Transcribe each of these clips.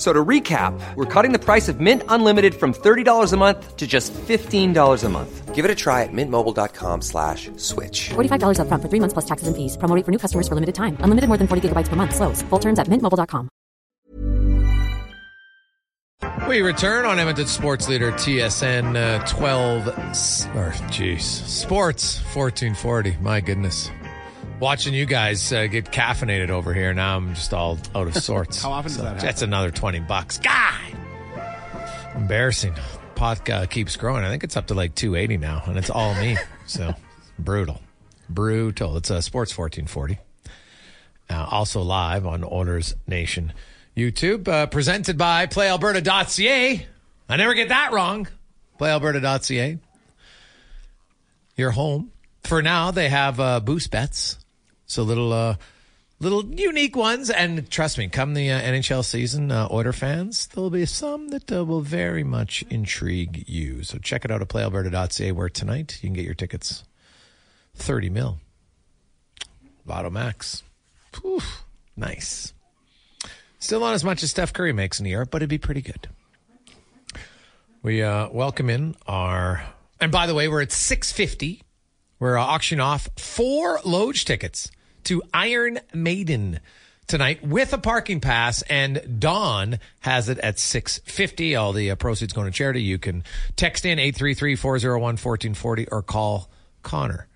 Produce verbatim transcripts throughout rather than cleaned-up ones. So to recap, we're cutting the price of Mint Unlimited from thirty dollars a month to just fifteen dollars a month. Give it a try at mint mobile dot com slash switch. forty-five dollars up front for three months plus taxes and fees. Promo rate for new customers for limited time. Unlimited more than forty gigabytes per month. Slows full terms at mint mobile dot com. We return on Edmonton Sports Leader T S N uh, twelve, or jeez, Sports fourteen forty. My goodness. Watching you guys uh, get caffeinated over here. Now I'm just all out of sorts. How often so does that happen? That's another twenty bucks. God! Embarrassing. Pot uh, keeps growing. I think it's up to like two eighty now, and it's all me. So brutal. Brutal. It's uh, Sports fourteen forty. Uh, also live on Oilers Nation YouTube. Uh, presented by play alberta dot c a. I never get that wrong. play alberta dot c a. Your home. For now, they have uh, boost bets. So little uh, little unique ones. And trust me, come the uh, N H L season, uh, Oiler fans, there will be some that uh, will very much intrigue you. So check it out at play alberta dot c a, where tonight you can get your tickets. thirty mil. Lotto Max. Whew, nice. Still not as much as Steph Curry makes in a year, but it'd be pretty good. We uh, welcome in our... And by the way, we're at six fifty. We're auctioning off four Lodge tickets to Iron Maiden tonight with a parking pass, and Dawn has it at six fifty. All the uh, proceeds going to charity. You can text in eight three three, four oh one, one four four oh or call Connor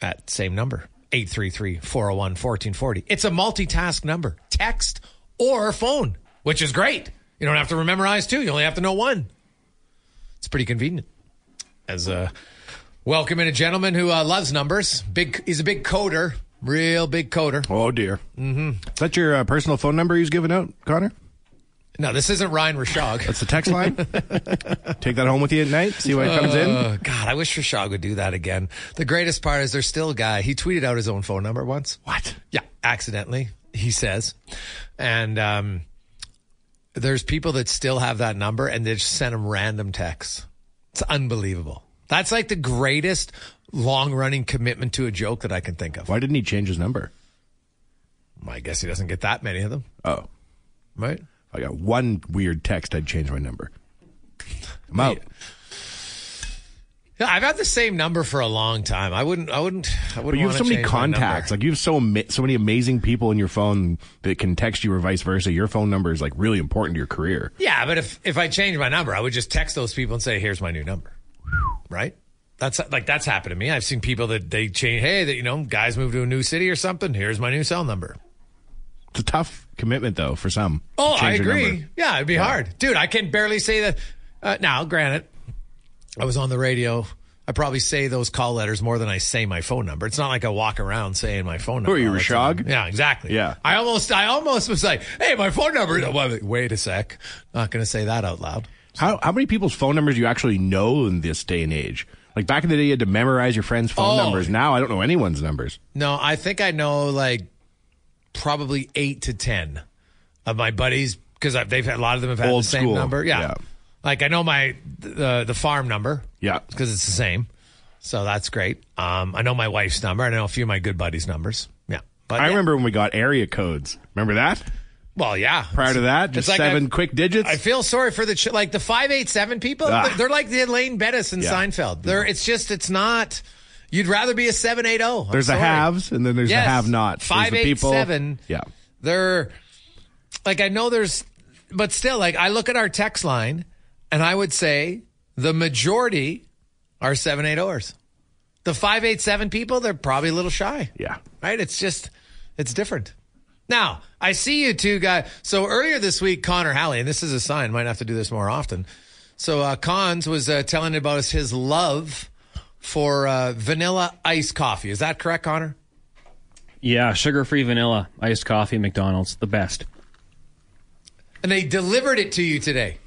at same number, eight three three, four oh one, one four four oh. It's a multitask number, text or phone, which is great. You don't have to memorize two. You only have to know one. It's pretty convenient. As a... Welcome in a gentleman who uh, loves numbers. Big, he's a big coder, real big coder. Oh, dear. Mm-hmm. Is that your uh, personal phone number he's giving out, Connor? No, this isn't Ryan Rashog. That's the text line? Take that home with you at night, see what uh, comes in? God, I wish Rashog would do that again. The greatest part is there's still a guy. He tweeted out his own phone number once. What? Yeah, accidentally, he says. And um, there's people that still have that number, and they just send him random texts. It's unbelievable. That's like the greatest long-running commitment to a joke that I can think of. Why didn't he change his number? I guess he doesn't get that many of them. Oh. Right? I got one weird text, I'd change my number. I'm out. Yeah, I've had the same number for a long time. I wouldn't I wouldn't, I wouldn't but you have so many contacts. Like you have so, ama- so many amazing people in your phone that can text you or vice versa. Your phone number is like really important to your career. Yeah, but if, if I changed my number, I would just text those people and say, here's my new number. Right? That's like, that's happened to me. I've seen people that they change, hey, that, you know, guys moved to a new city or something. Here's my new cell number. It's a tough commitment, though, for some. Oh, I agree. Yeah, it'd be yeah. hard. Dude, I can barely say that. Uh, now, granted, I was on the radio. I probably say those call letters more than I say my phone number. It's not like I walk around saying my phone number. Who are you, Rashog? Yeah, exactly. Yeah. I almost, I almost was like, hey, my phone number. Wait a sec. Not going to say that out loud. So. How, how many people's phone numbers do you actually know in this day and age? Like back in the day, you had to memorize your friends' phone oh. numbers. Now I don't know anyone's numbers. No, I think I know like probably eight to ten of my buddies because they've had a lot of them have had Old the same school. number. Yeah. yeah. Like, I know my uh, the farm number. Yeah. Because it's the same. So that's great. Um, I know my wife's number. I know a few of my good buddies' numbers. Yeah. But I yeah. remember when we got area codes. Remember that? Well, yeah. Prior to that, just like seven I, quick digits. I feel sorry for the, ch- like, the five eight seven people. Ah. They're like the Elaine Benes in yeah. Seinfeld. They're, yeah. It's just, it's not, you'd rather be a seven eighty. There's sorry. the haves, and then there's yes. the have-nots. five eight seven. Yeah. They're, like, I know there's, but still, like, I look at our text line. And I would say the majority are seven eighty-ers. The five eight seven people, they're probably a little shy. Yeah. Right? It's just, it's different. Now, I see you two guys. So earlier this week, Connor Halley, and this is a sign, might have to do this more often. So uh, Cons was uh, telling about us his love for uh, vanilla iced coffee. Is that correct, Connor? Yeah, sugar-free vanilla iced coffee, McDonald's, the best. And they delivered it to you today.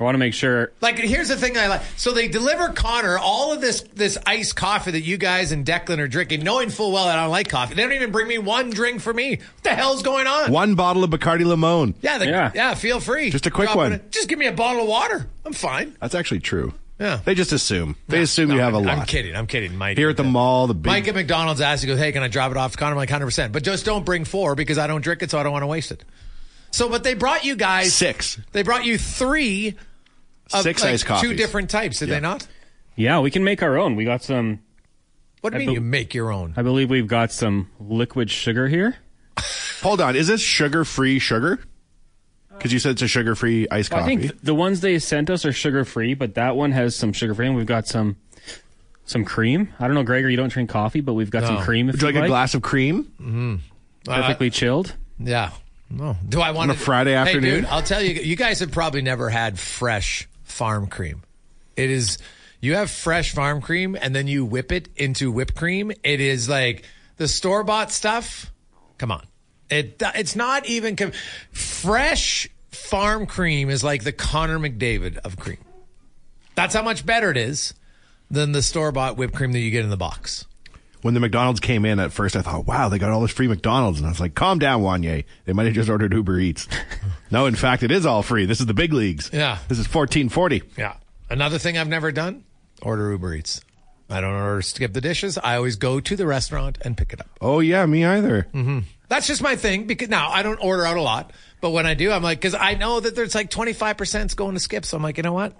I want to make sure. Like, here's the thing I like. So they deliver Connor all of this this iced coffee that you guys and Declan are drinking, knowing full well that I don't like coffee. They don't even bring me one drink for me. What the hell's going on? One bottle of Bacardi Limon. Yeah, the, yeah. yeah, feel free. Just a quick Drop one. A, just give me a bottle of water. I'm fine. That's actually true. Yeah. They just assume. They no, assume no, you have a I'm lot. I'm kidding. I'm kidding. Mike. Here at the mall, the big... Mike at McDonald's asked, he goes, hey, can I drop it off to Connor? I'm like, one hundred percent. But just don't bring four because I don't drink it, so I don't want to waste it. So, but they brought you guys... Six. They brought you three... Of, Six like, iced coffees. Two different types, did yeah. they not? Yeah, we can make our own. We got some... What do you I mean be- you make your own? I believe we've got some liquid sugar here. Hold on. Is this sugar-free sugar? Because you said it's a sugar-free iced well, coffee. I think th- the ones they sent us are sugar-free, but that one has some sugar-free, and we've got some some cream. I don't know, Gregor, you don't drink coffee, but we've got no. some cream if Would you like. Would you like a glass of cream? Mm-hmm. Perfectly uh, chilled. Yeah. No. Do I want On a to- Friday afternoon? Hey, dude, I'll tell you, you guys have probably never had fresh... farm cream. It is, you have fresh farm cream and then you whip it into whipped cream. It is like the store-bought stuff. Come on. It It's not even, com- fresh farm cream is like the Connor McDavid of cream. That's how much better it is than the store-bought whipped cream that you get in the box. When the McDonald's came in at first, I thought, wow, they got all this free McDonald's. And I was like, calm down, Wanye. They might have just ordered Uber Eats. No, in fact, it is all free. This is the big leagues. Yeah. This is fourteen forty. Yeah. Another thing I've never done, order Uber Eats. I don't order skip the dishes. I always go to the restaurant and pick it up. Oh, yeah, me either. Mm-hmm. That's just my thing. Because now, I don't order out a lot. But when I do, I'm like, because I know that there's like twenty-five percent going to skip. So I'm like, you know what?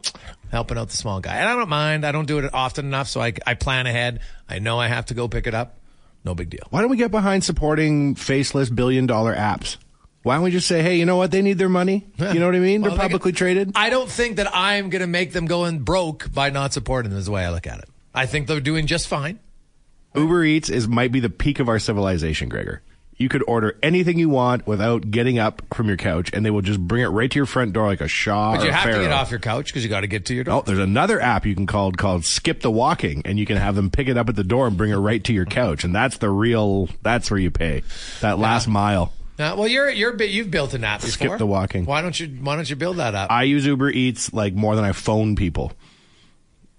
Helping out the small guy. And I don't mind. I don't do it often enough. So I, I plan ahead. I know I have to go pick it up. No big deal. Why don't we get behind supporting faceless billion dollar apps? Why don't we just say, hey, you know what? They need their money. You know what I mean? They're well, publicly they get, traded. I don't think that I'm going to make them go in broke by not supporting them is the way I look at it. I think they're doing just fine. Uber Eats is might be the peak of our civilization, Gregor. You could order anything you want without getting up from your couch, and they will just bring it right to your front door like a Shaw But you have Pharaoh. to get off your couch because you got to get to your door. Oh, there's another app you can call called Skip the Walking, and you can have them pick it up at the door and bring it right to your couch, and that's the real. That's where you pay that last yeah. mile. Uh, well, you're you're you've built an app before. Skip the Walking. Why don't you Why don't you build that app? I use Uber Eats like more than I phone people.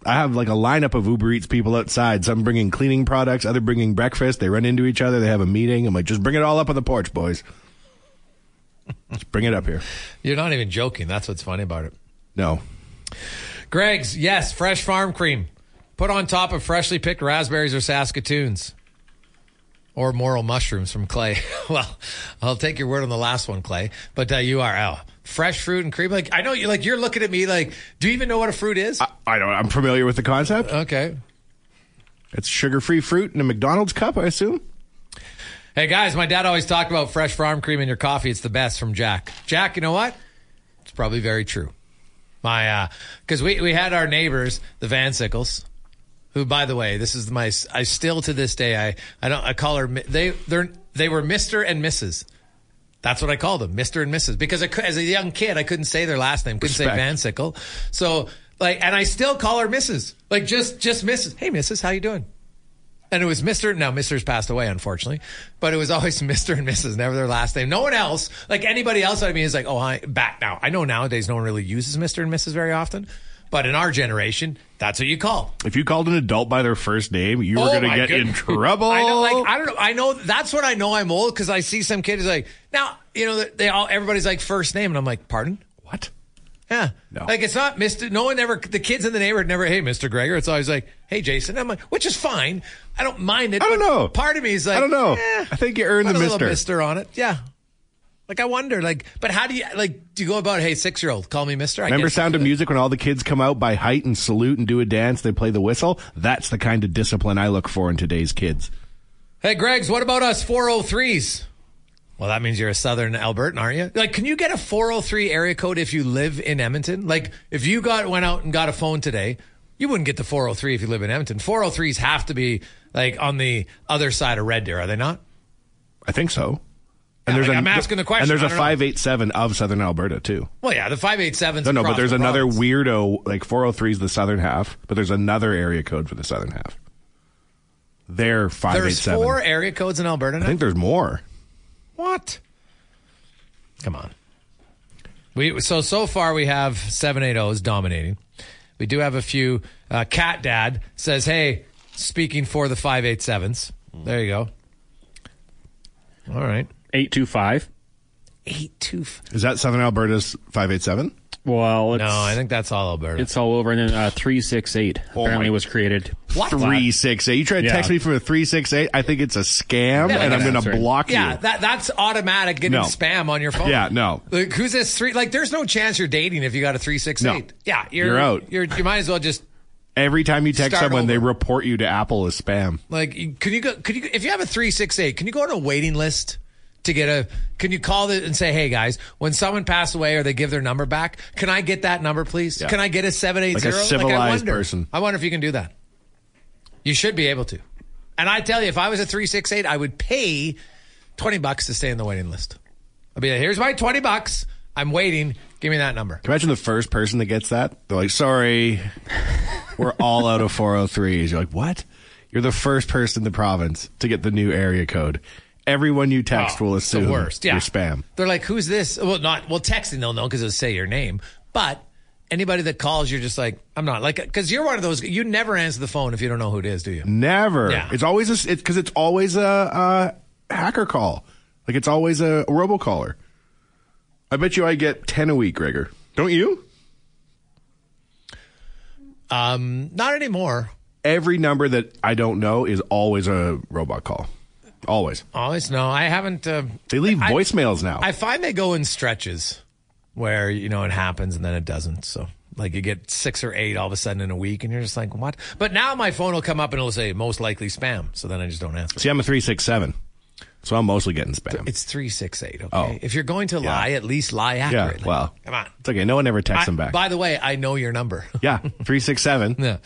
I have like a lineup of Uber Eats people outside. Some bringing cleaning products, other bringing breakfast. They run into each other. They have a meeting. I'm like, just bring it all up on the porch, boys. Let's bring it up here. You're not even joking. That's what's funny about it. No. Greg's, yes, fresh farm cream. Put on top of freshly picked raspberries or Saskatoons. Or morel mushrooms from Clay. Well, I'll take your word on the last one, Clay. But uh, you are out. Fresh fruit and cream. Like I know you. Like you're looking at me. Like, do you even know what a fruit is? I, I don't. I'm familiar with the concept. Okay. It's sugar-free fruit in a McDonald's cup, I assume. Hey guys, my dad always talked about fresh farm cream in your coffee. It's the best from Jack. Jack, you know what? It's probably very true. My, uh, because we we had our neighbors, the Van Sickles. Who, by the way, this is my, I still to this day, I, I don't, I call her, they, they're, they were Mister and Missus That's what I called them, Mister and Missus Because I, as a young kid, I couldn't say their last name, couldn't Respect. say Van Sickle. So Like, and I still call her Missus Like, just just Missus Hey, Missus, how you doing? And it was Mister Now, Mister's passed away, unfortunately. But it was always Mister and Missus, never their last name. No one else, like anybody else, I mean, is like, oh, hi, back now. I know nowadays no one really uses Mister and Missus very often. But in our generation, that's what you call. If you called an adult by their first name, you were oh going to get goodness. in trouble. I know, like, I don't know. I know that's what I know I'm old, because I see some kids like, now, you know, they all, everybody's like first name. And I'm like, pardon? What? Yeah. No. Like, it's not Mister No one ever, the kids in the neighborhood never, hey, Mister Gregor. It's always like, hey, Jason. I'm like, which is fine. I don't mind it. I don't but know. Part of me is like, I don't know. Eh, I think you earned the Mister. A little Mister on it. Yeah. Like, I wonder, like, but how do you, like, do you go about, hey, six-year-old, call me mister? I Remember Sound of Music when all the kids come out by height and salute and do a dance, they play the whistle? That's the kind of discipline I look for in today's kids. Hey, Gregs, what about us four oh threes? Well, that means you're a Southern Albertan, aren't you? Like, can you get a four oh three area code if you live in Edmonton? Like, if you got went out and got a phone today, you wouldn't get the four oh three if you live in Edmonton. four oh threes have to be, like, on the other side of Red Deer, are they not? I think so. And there's like, a, I'm asking the question. And there's a five eight seven of Southern Alberta, too. Well, yeah, the five eight sevens. No, no, but there's the another province. Weirdo, like four oh three is the southern half, but there's another area code for the southern half. They're five eight seven. There's four area codes in Alberta now? I think there's more. What? Come on. We So, so far we have seven eighty is dominating. We do have a few. Uh, Cat Dad says, hey, speaking for the five eight sevens. There you go. All right. eight two five. eight two five. Is that Southern Alberta's five eight seven? Well, it's, no, I think that's all Alberta. It's all over. And then uh, three six eight oh apparently my. was created. What? three six eight. You try to yeah. text me for a three six eight? I think it's a scam, yeah, and I'm going to block yeah, you. Yeah, that, that's automatic getting no. spam on your phone. Yeah, no. Like, who's this three? Like, there's no chance you're dating if you got a three six eight. No. Yeah, you're, you're out. You're, you might as well just. Every time you text Start someone, over. They report you to Apple as spam. Like, can you go? Could you, if you have a three six eight, can you go on a waiting list to get a? Can you call it and say, "Hey guys, when someone passed away or they give their number back, can I get that number, please? Yeah. Can I get a seven eight zero?" Like a civilized like I wonder, person. I wonder if you can do that. You should be able to. And I tell you, if I was a three six eight, I would pay twenty bucks to stay in the waiting list. I'd be like, "Here's my twenty bucks. I'm waiting. Give me that number." Can you imagine the first person that gets that? They're like, "Sorry, we're all out of four oh threes. You're like, what? You're the first person in the province to get the new area code. Everyone you text oh, will assume the worst. Yeah. You're spam. They're like, who's this? Well, not well. Texting they'll know because it'll say your name. But anybody that calls, you're just like, I'm not like because you're one of those. You never answer the phone if you don't know who it is, do you? Never. Yeah. It's always a, it's because it's always a, a hacker call. Like it's always a, a robocaller. I bet you I get ten a week, Gregor. Don't you? Um, not anymore. Every number that I don't know is always a robot call. Always. Always? No, I haven't. Uh, they leave I, voicemails now. I find they go in stretches where, you know, it happens and then it doesn't. So, like, you get six or eight all of a sudden in a week and you're just like, what? But now my phone will come up and it'll say, most likely spam. So then I just don't answer. See, I'm a three six seven. So I'm mostly getting spam. It's three six eight, okay? Oh. If you're going to lie, yeah. at least lie accurately. Yeah, well, come on. It's okay. No one ever texts I, them back. By the way, I know your number. Yeah, three six seven. Yeah.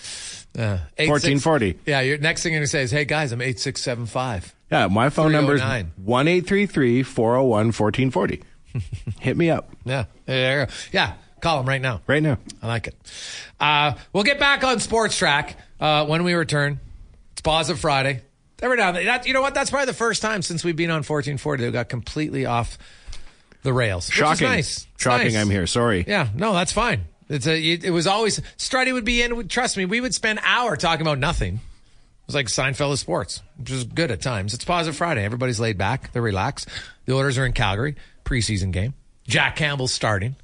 Uh, eight, fourteen forty. Six, yeah, your next thing you're going to say is, hey, guys, I'm eight six seven five. Yeah, my phone number is one eight three three, four oh one, fourteen forty. Hit me up. Yeah, there you go. Yeah, call them right now. Right now. I like it. Uh, we'll get back on Sports Track uh, when we return. It's Positive Friday. Every now and then, that, you know what? That's probably the first time since we've been on fourteen forty. They got completely off the rails. Shocking. Which is nice. Shocking. Nice. I'm here. Sorry. Yeah. No, that's fine. It's a. It, it was always Strutty would be in. Trust me, we would spend an hour talking about nothing. It was like Seinfeld of sports, which is good at times. It's Positive Friday. Everybody's laid back. They're relaxed. The Oilers are in Calgary preseason game. Jack Campbell's starting.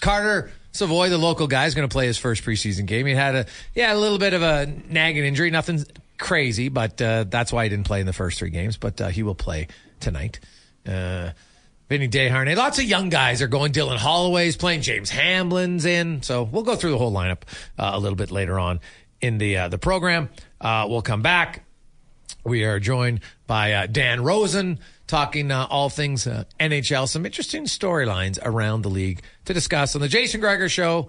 Carter Savoy, the local guy, is going to play his first preseason game. He had a yeah a little bit of a nagging injury. Nothing crazy, but uh, that's why he didn't play in the first three games. But uh, he will play tonight. Uh, Vinny DeHarnay. Lots of young guys are going. Dylan Holloway's playing. James Hamblin's in. So we'll go through the whole lineup uh, a little bit later on in the uh, the program. Uh, we'll come back. We are joined by uh, Dan Rosen talking uh, all things uh, N H L. Some interesting storylines around the league to discuss on the Jason Gregor Show,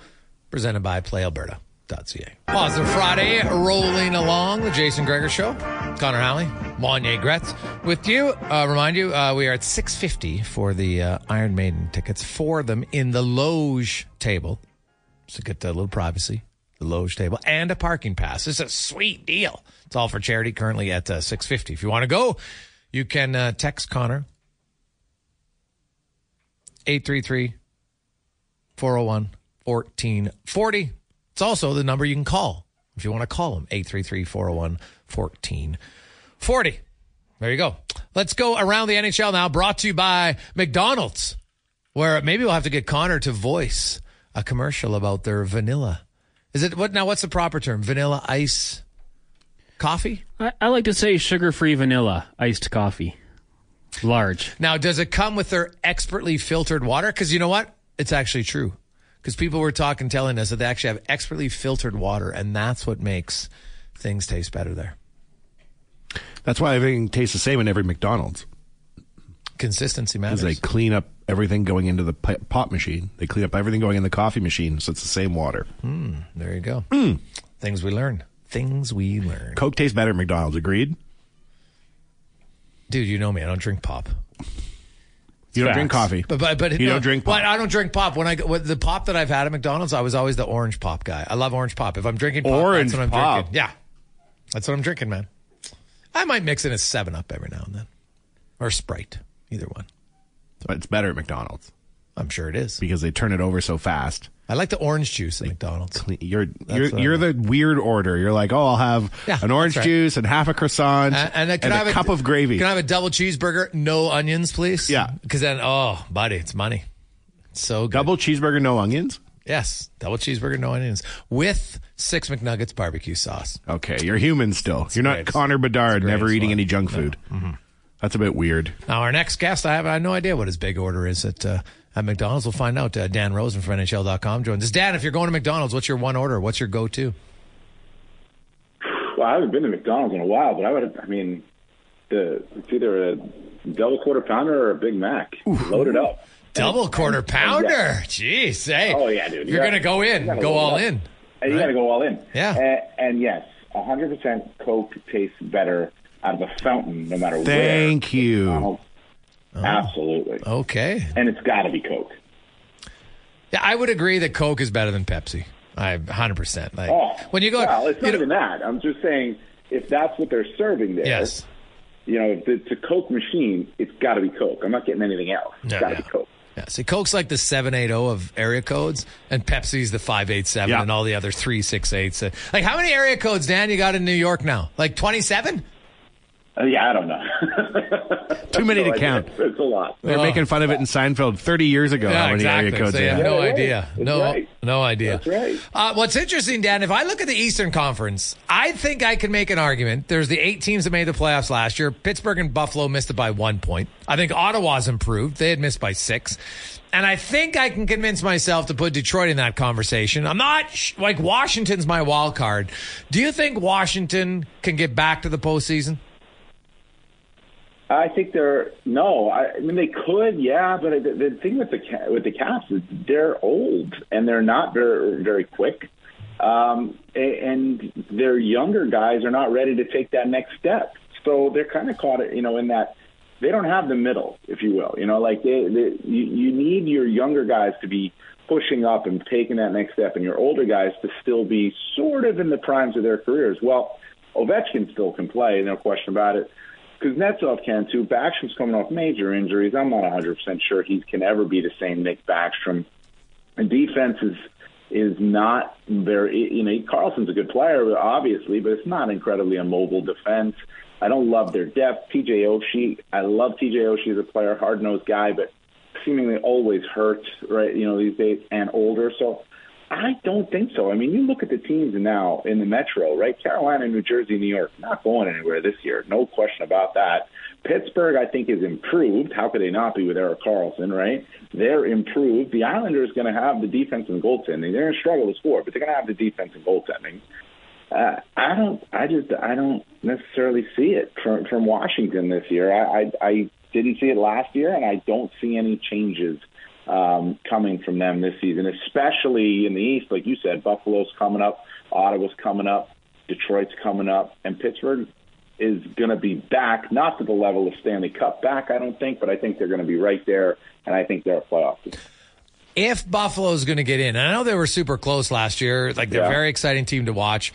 presented by PlayAlberta. Positive Friday, rolling along the Jason Gregor Show. Connor Halley, Wanye Gretz with you. Uh, remind you, uh, we are at six fifty for the uh, Iron Maiden tickets. Four of them in the Loge table. So get a little privacy, the loge table, and a parking pass. It's a sweet deal. It's all for charity, currently at uh, six fifty. If you want to go, you can uh, text Connor, eight three three, four oh one, fourteen forty. It's also the number you can call if you want to call them, eight three three, four oh one, fourteen forty. There you go. Let's go around the N H L now, brought to you by McDonald's, where maybe we'll have to get Connor to voice a commercial about their vanilla. Is it what now? What's the proper term? Vanilla ice coffee? I, I like to say sugar-free vanilla iced coffee. Large. Now, does it come with their expertly filtered water? Because you know what? It's actually true. Because people were talking, telling us that they actually have expertly filtered water, and that's what makes things taste better there. That's why everything tastes the same in every McDonald's. Consistency matters. They clean up everything going into the pot machine. They clean up everything going in the coffee machine, so it's the same water. Mm, there you go. Mm. Things we learn. Things we learn. Coke tastes better at McDonald's. Agreed? Dude, you know me. I don't drink pop. You don't Facts. drink coffee. But, but, but You no, don't drink pop. But I don't drink pop. When I when the pop that I've had at McDonald's, I was always the orange pop guy. I love orange pop. If I'm drinking pop, orange that's what I'm pop. drinking. Yeah. That's what I'm drinking, man. I might mix in a seven up every now and then. Or Sprite. Either one. But it's better at McDonald's. I'm sure it is. Because they turn it over so fast. I like the orange juice at McDonald's. You're you're, you're the weird order. You're like, oh, I'll have yeah, an orange right. juice and half a croissant and, and, uh, can and I have a cup a, of gravy. Can I have a double cheeseburger, no onions, please? Yeah. Because then, oh, buddy, it's money. It's so good. Double cheeseburger, no onions? Yes. Double cheeseburger, no onions. With six McNuggets barbecue sauce. Okay. You're human still. That's you're not great. Connor Bedard, never eating any junk food. No. Mm-hmm. That's a bit weird. Now, our next guest, I have, I have no idea what his big order is at uh, at McDonald's. We'll find out. Uh, Dan Rosen from N H L dot com joins us. Dan, if you're going to McDonald's, what's your one order? What's your go-to? Well, I haven't been to McDonald's in a while, but I would. I mean, the, it's either a double quarter pounder or a Big Mac. Oof. Load it up. Double quarter pounder. Yeah. Jeez, hey. Oh yeah, dude. You're, you're gonna go in, go all in. And you gotta go all in. Yeah. And, and yes, one hundred percent Coke tastes better out of a fountain, no matter Thank where. Thank you. Oh. Absolutely. Okay. And it's got to be Coke. Yeah, I would agree that Coke is better than Pepsi. I one hundred percent. Like oh, when you go, well, it's not even that. I'm just saying, if that's what they're serving there, yes. You know, if it's a Coke machine, it's got to be Coke. I'm not getting anything else. It's no, got to no. be Coke. Yeah, see, Coke's like the seven eighty of area codes, and Pepsi's the five eighty-seven yeah. and all the other three sixty-eights. Like, how many area codes, Dan, you got in New York now? Like twenty-seven? Uh, yeah, I don't know. Too many no to idea. count. It's a lot. They're oh. making fun of it in Seinfeld thirty years ago. Yeah, how many exactly. area codes so they have? Yeah, no yeah, idea. That's no, right. no idea. That's right. Uh, what's interesting, Dan, if I look at the Eastern Conference, I think I can make an argument. There's the eight teams that made the playoffs last year. Pittsburgh and Buffalo missed it by one point. I think Ottawa's improved. They had missed by six. And I think I can convince myself to put Detroit in that conversation. I'm not sh- like Washington's my wild card. Do you think Washington can get back to the postseason? I think they're no. I, I mean, they could, yeah. But the, the thing with the with the Caps is they're old and they're not very very quick, um, and their younger guys are not ready to take that next step. So they're kind of caught, you know, in that they don't have the middle, if you will. You know, like they, they, you, you need your younger guys to be pushing up and taking that next step, and your older guys to still be sort of in the primes of their careers. Well, Ovechkin still can play, no question about it. Kuznetsov can too. Backstrom's coming off major injuries. I'm not one hundred percent sure he can ever be the same Nick Backstrom. And defense is is not very. You know, Carlson's a good player, obviously, but it's not incredibly a mobile defense. I don't love their depth. T J Oshie, I love T J Oshie as a player, hard nosed guy, but seemingly always hurt, right? You know, these days and older. So I don't think so. I mean, you look at the teams now in the Metro, right? Carolina, New Jersey, New York, not going anywhere this year. No question about that. Pittsburgh, I think, is improved. How could they not be with Eric Carlson, right? They're improved. The Islanders going to have the defense and goaltending. They're going to struggle to score, but they're going to have the defense and goaltending. Uh, I don't. I just. I don't necessarily see it from, from Washington this year. I, I. I didn't see it last year, and I don't see any changes Um, coming from them this season, especially in the East. Like you said, Buffalo's coming up, Ottawa's coming up, Detroit's coming up, and Pittsburgh is going to be back, not to the level of Stanley Cup back, I don't think, but I think they're going to be right there, and I think they're a playoff team. if Buffalo's going to get in, and I know they were super close last year. Like, they're yeah. a very exciting team to watch.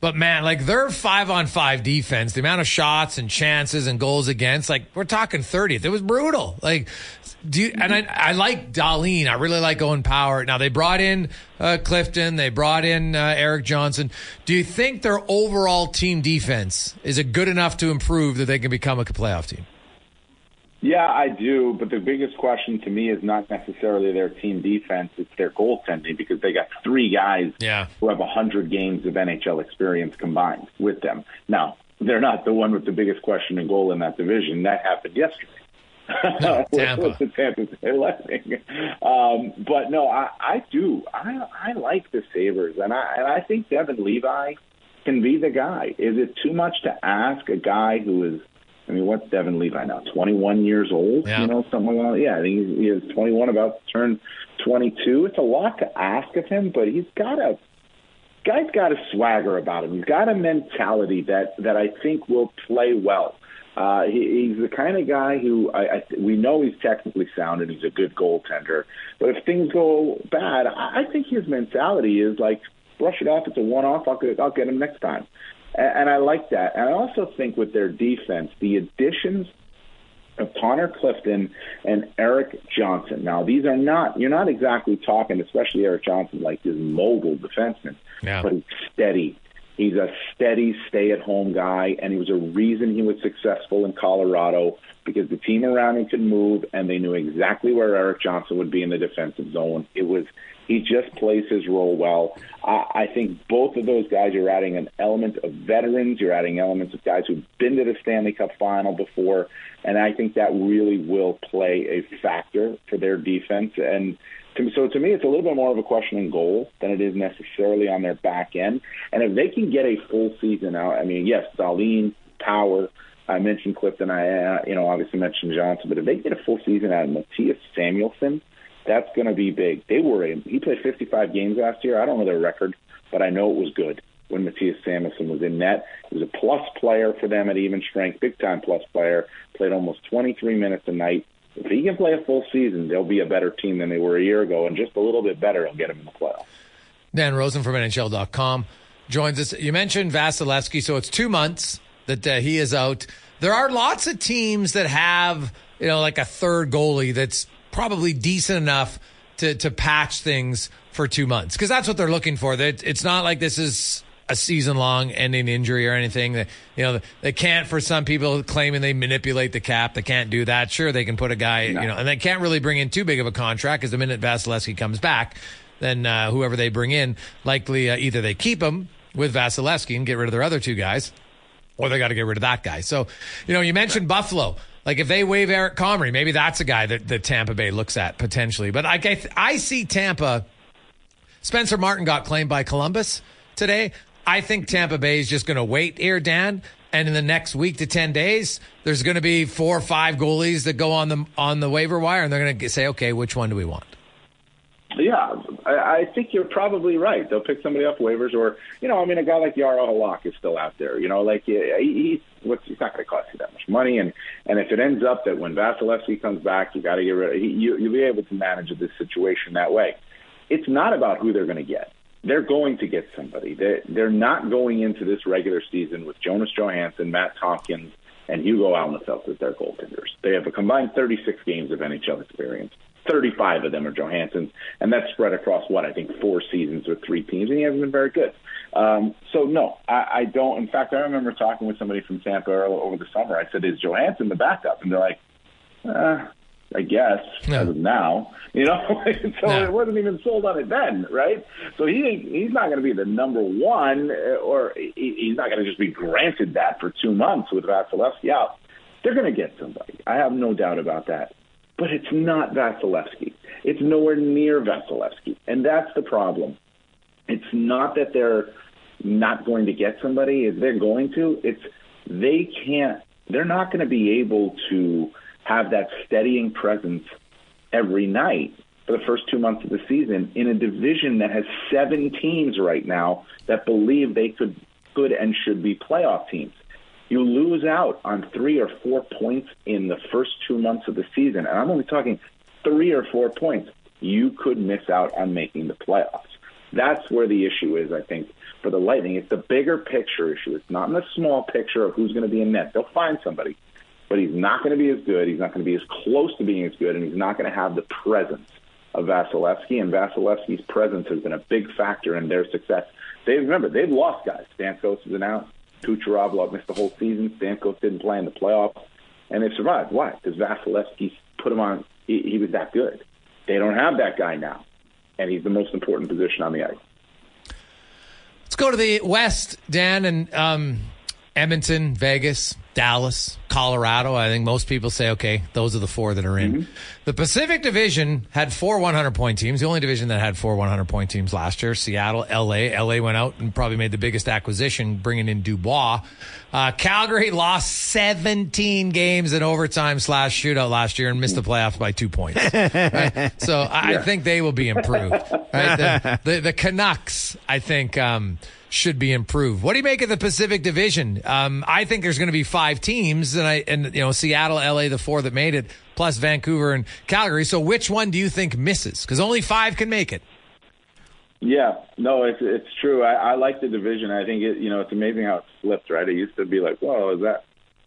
But, man, like, their five-on-five defense, the amount of shots and chances and goals against, like, we're talking thirtieth. It was brutal. Like, do you, and I, I like Dahlin. I really like Owen Power. Now, they brought in uh, Clifton. They brought in uh, Eric Johnson. Do you think their overall team defense is it good enough to improve that they can become a playoff team? Yeah, I do. But the biggest question to me is not necessarily their team defense. It's their goaltending, because they got three guys yeah. who have one hundred games of N H L experience combined with them. Now, they're not the one with the biggest question in goal in that division. That happened yesterday. No, Tampa. with, with the um, but, no, I, I do. I, I like the Sabres. And I, and I think Devin Levi can be the guy. Is it too much to ask a guy who is – I mean, what's Devin Levi now? twenty-one years old, yeah. you know, something like that. Yeah, I think he is twenty-one, about to turn twenty-two. It's a lot to ask of him, but he's got a guy's got a swagger about him. He's got a mentality that, that I think will play well. Uh, he, he's the kind of guy who I, I, we know he's technically sound and he's a good goaltender. But if things go bad, I, I think his mentality is like, brush it off. It's a one-off. I'll get, I'll get him next time. And I like that. And I also think with their defense, the additions of Connor Clifton and Eric Johnson. Now, these are not, you're not exactly talking, especially Eric Johnson, like this mobile defenseman, yeah. but he's steady. He's a steady stay-at-home guy, and he was a reason he was successful in Colorado because the team around him could move, and they knew exactly where Eric Johnson would be in the defensive zone. It was he just plays his role well. I, I think both of those guys, you're adding an element of veterans, you're adding elements of guys who've been to the Stanley Cup final before, and I think that really will play a factor for their defense. And so to me, it's a little bit more of a question in goal than it is necessarily on their back end. And if they can get a full season out, I mean, yes, Dahlin, Power, I mentioned Clifton, I you know obviously mentioned Johnson, but if they get a full season out of Matias Samuelson, that's going to be big. They were in, he played fifty-five games last year. I don't know their record, but I know it was good when Matias Samuelson was in net. He was a plus player for them at even strength, big-time plus player, played almost twenty-three minutes a night. If he can play a full season, they'll be a better team than they were a year ago, and just a little bit better will get them in the playoffs. Dan Rosen from N H L dot com joins us. You mentioned Vasilevsky, so it's two months that uh, he is out. There are lots of teams that have, you know, like a third goalie that's probably decent enough to, to patch things for two months because that's what they're looking for. It's not like this is a season-long ending injury or anything. That, you know, they can't, for some people claiming they manipulate the cap, they can't do that. Sure, they can put a guy, no. you know, and they can't really bring in too big of a contract because the minute Vasilevsky comes back, then uh, whoever they bring in, likely uh, either they keep him with Vasilevsky and get rid of their other two guys, or they got to get rid of that guy. So, you know, you mentioned right. Buffalo. Like, if they waive Eric Comrie, maybe that's a guy that, that Tampa Bay looks at potentially. But I, I, I see Tampa. Spencer Martin got claimed by Columbus today. I think Tampa Bay is just going to wait here, Dan. And in the next week to ten days, there's going to be four or five goalies that go on the on the waiver wire, and they're going to say, okay, which one do we want? Yeah, I, I think you're probably right. They'll pick somebody up waivers, or, you know, I mean, a guy like Jarro Halak is still out there. You know, like, he, he, what's, he's not going to cost you that much money. And, and if it ends up that when Vasilevsky comes back, you got to get rid of he, you, you'll be able to manage this situation that way. It's not about who they're going to get. They're going to get somebody. They're, they're not going into this regular season with Jonas Johansson, Matt Tompkins, and Hugo Almasell as their goaltenders. They have a combined thirty-six games of N H L experience. thirty-five of them are Johansson's, and that's spread across, what, I think four seasons with three teams, and he hasn't been very good. Um, so, no, I, I don't. In fact, I remember talking with somebody from Tampa over the summer. I said, is Johansson the backup? And they're like, uh I guess, no. as of now, you know, so no. it wasn't even sold on it then, right? So he he's not going to be the number one, or he, he's not going to just be granted that for two months with Vasilevsky out. They're going to get somebody. I have no doubt about that. But it's not Vasilevsky. It's nowhere near Vasilevsky, and that's the problem. It's not that they're not going to get somebody. If they're going to, it's they can't. They're not going to be able to have that steadying presence every night for the first two months of the season in a division that has seven teams right now that believe they could, could and should be playoff teams. You lose out on three or four points in the first two months of the season, and I'm only talking three or four points. you could miss out on making the playoffs. That's where the issue is, I think, for the Lightning. It's the bigger picture issue. It's not in the small picture of who's going to be in net. They'll find somebody, but he's not going to be as good. He's not going to be as close to being as good, and he's not going to have the presence of Vasilevsky, and Vasilevsky's presence has been a big factor in their success. They remember, they've lost guys. Stamkos is out. Kucherov missed the whole season. Stamkos didn't play in the playoffs, and they survived. Why? Because Vasilevsky put him on. He, he was that good. They don't have that guy now, and he's the most important position on the ice. Let's go to the West, Dan, and um, Edmonton, Vegas, Dallas, Colorado. I think most people say, okay, those are the four that are in. Mm-hmm. The Pacific Division had four one hundred-point teams, the only division that had four one hundred-point teams last year. Seattle, L A. L A went out and probably made the biggest acquisition, bringing in Dubois. Uh, Calgary lost seventeen games in overtime slash shootout last year and missed the playoffs by two points. Right? So I, yeah. I think they will be improved. Right? The, the, the Canucks, I think, um, should be improved. What do you make of the Pacific Division? Um, I think there's going to be five teams, and I and you know Seattle, L A, the four that made it, plus Vancouver and Calgary. So which one do you think misses? Because only five can make it. Yeah, no, it's it's true. I, I like the division. I think it, you know it's amazing how it's flipped, right? It used to be like, whoa, is that